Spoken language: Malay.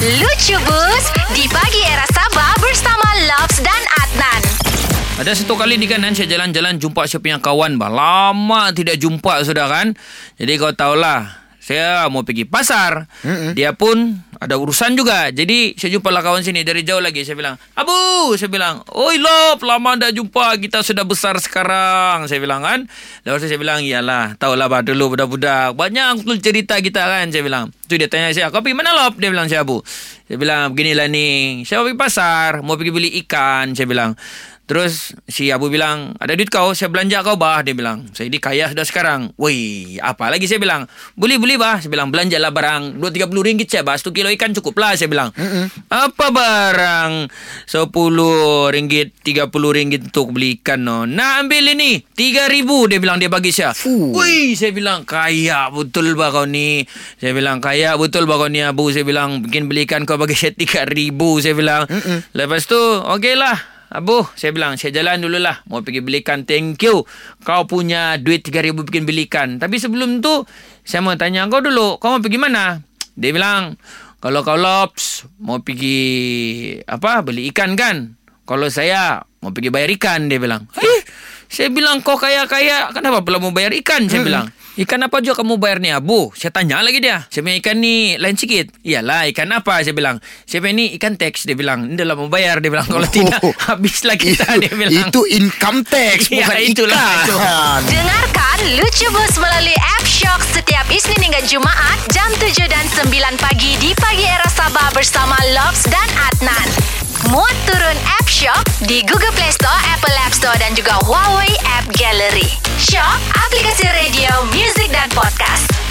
Lucu Buss di Pagi Era Sabah bersama Loves dan Adnan. Ada satu kali ni kan, saya jalan-jalan jumpa saya punya kawan. Lama tidak jumpa sudah kan. Jadi kau tahulah, saya mau pergi pasar. Dia pun ada urusan juga. Jadi saya jumpalah kawan sini dari jauh lagi. Saya bilang, "Abu," saya bilang, "Oi Lop, lama tak jumpa. Kita sudah besar sekarang," saya bilang kan. Lepas tu saya bilang, "Iyalah, tahulah bah dulu budak-budak. Banyak tu cerita kita kan," saya bilang. Tu dia tanya saya, "Kau pergi mana Lop?" Dia bilang, "Saya Abu." Saya bilang, "Beginilah ni. Saya pergi pasar, mau pergi beli ikan," saya bilang. Terus si Abu bilang, "Ada duit kau? Saya belanja kau bah," dia bilang. "Saya ni kaya sudah sekarang." "Woi, apa lagi?" saya bilang. "Boleh-boleh bah," saya bilang. "Belanjalah barang RM2.30 saya bah. 1 kilo ikan cukup lah," saya bilang. "Apa barang RM10, RM30 untuk beli ikan no. Nak ambil ini RM3,000 dia bilang, dia bagi saya. "Woi," saya bilang. "Kaya betul bah kau ni," saya bilang. "Kaya betul bah kau ni Abu," saya bilang. "Bikin beli ikan kau bagi saya RM3,000 saya bilang. Lepas tu, okey lah Abu," saya bilang, "saya jalan dululah. Mau pergi belikan. Thank you. Kau punya duit RM3,000 bikin belikan. Tapi sebelum tu, saya mau tanya kau dulu. Kau mau pergi mana?" Dia bilang, "Kalau kau Lops, mau pergi beli ikan kan? Kalau saya, mau pergi bayar ikan," dia bilang. Saya bilang, "Kau kaya-kaya, kenapa pula mau bayar ikan?" Saya bilang. "Ikan apa juga kamu bayar ni Abu?" Saya tanya lagi dia. "Saya punya ikan ni lain sikit." "Iyalah, ikan apa?" saya bilang. "Saya punya ni ikan tax," dia bilang. "Inilah mau bayar," dia bilang. "Kalau tidak, habislah kita," dia bilang. Itu income tax, bukan ikan. Dengarkan Lucu Buss melalui App Shock setiap Isnin hingga Jumaat jam 7 dan 9 pagi di Pagi Era Sabah bersama Loves dan Adnan. Muat turun App Shock di Google Play Store, Apple App Store dan juga Huawei App Gallery. Shock, aplikasi radio, music dan podcast.